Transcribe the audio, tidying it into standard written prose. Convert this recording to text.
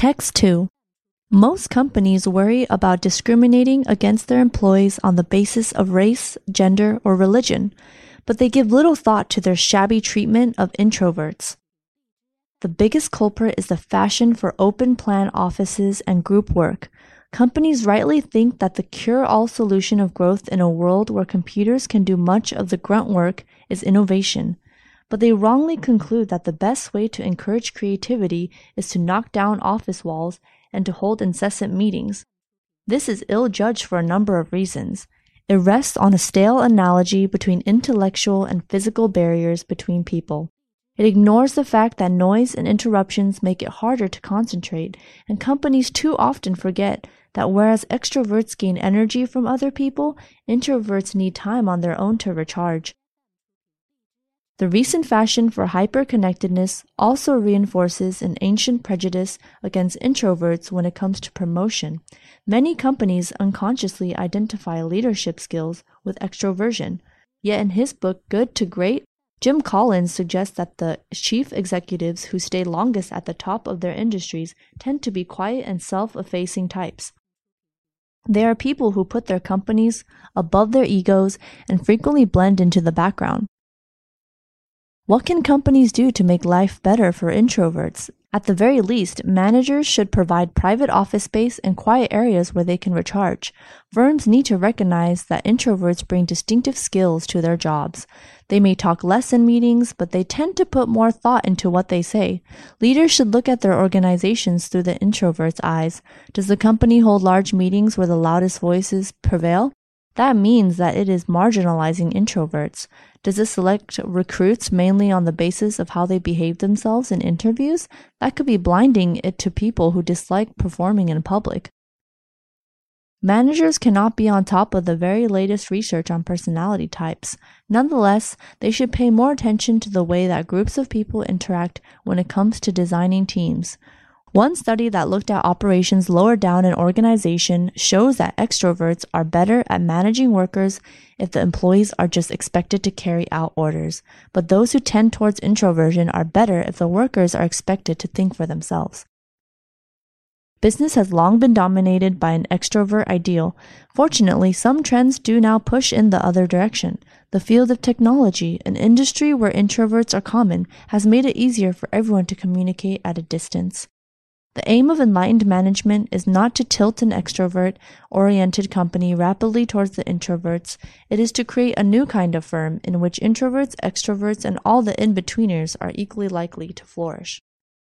Text 2. Most companies worry about discriminating against their employees on the basis of race, gender, or religion, but they give little thought to their shabby treatment of introverts. The biggest culprit is the fashion for open-plan offices and group work. Companies rightly think that the cure-all solution of growth in a world where computers can do much of the grunt work is innovation, but they wrongly conclude that the best way to encourage creativity is to knock down office walls and to hold incessant meetings. This is ill-judged for a number of reasons. It rests on a stale analogy between intellectual and physical barriers between people. It ignores the fact that noise and interruptions make it harder to concentrate, and companies too often forget that whereas extroverts gain energy from other people, introverts need time on their own to recharge. The recent fashion for hyper-connectedness also reinforces an ancient prejudice against introverts when it comes to promotion. Many companies unconsciously identify leadership skills with extroversion. Yet in his book Good to Great, Jim Collins suggests that the chief executives who stay longest at the top of their industries tend to be quiet and self-effacing types. They are people who put their companies above their egos and frequently blend into the background. What can companies do to make life better for introverts? At the very least, managers should provide private office space and quiet areas where they can recharge. Firms need to recognize that introverts bring distinctive skills to their jobs. They may talk less in meetings, but they tend to put more thought into what they say. Leaders should look at their organizations through the introvert's eyes. Does the company hold large meetings where the loudest voices prevail? That means that it is marginalizing introverts. Does it select recruits mainly on the basis of how they behave themselves in interviews? That could be blinding it to people who dislike performing in public. Managers cannot be on top of the very latest research on personality types. Nonetheless, they should pay more attention to the way that groups of people interact when it comes to designing teams. One study that looked at operations lower down an organization shows that extroverts are better at managing workers if the employees are just expected to carry out orders, but those who tend towards introversion are better if the workers are expected to think for themselves. Business has long been dominated by an extrovert ideal. Fortunately, some trends do now push in the other direction. The field of technology, an industry where introverts are common, has made it easier for everyone to communicate at a distance. The aim of enlightened management is not to tilt an extrovert-oriented company rapidly towards the introverts. It is to create a new kind of firm in which introverts, extroverts, and all the in-betweeners are equally likely to flourish.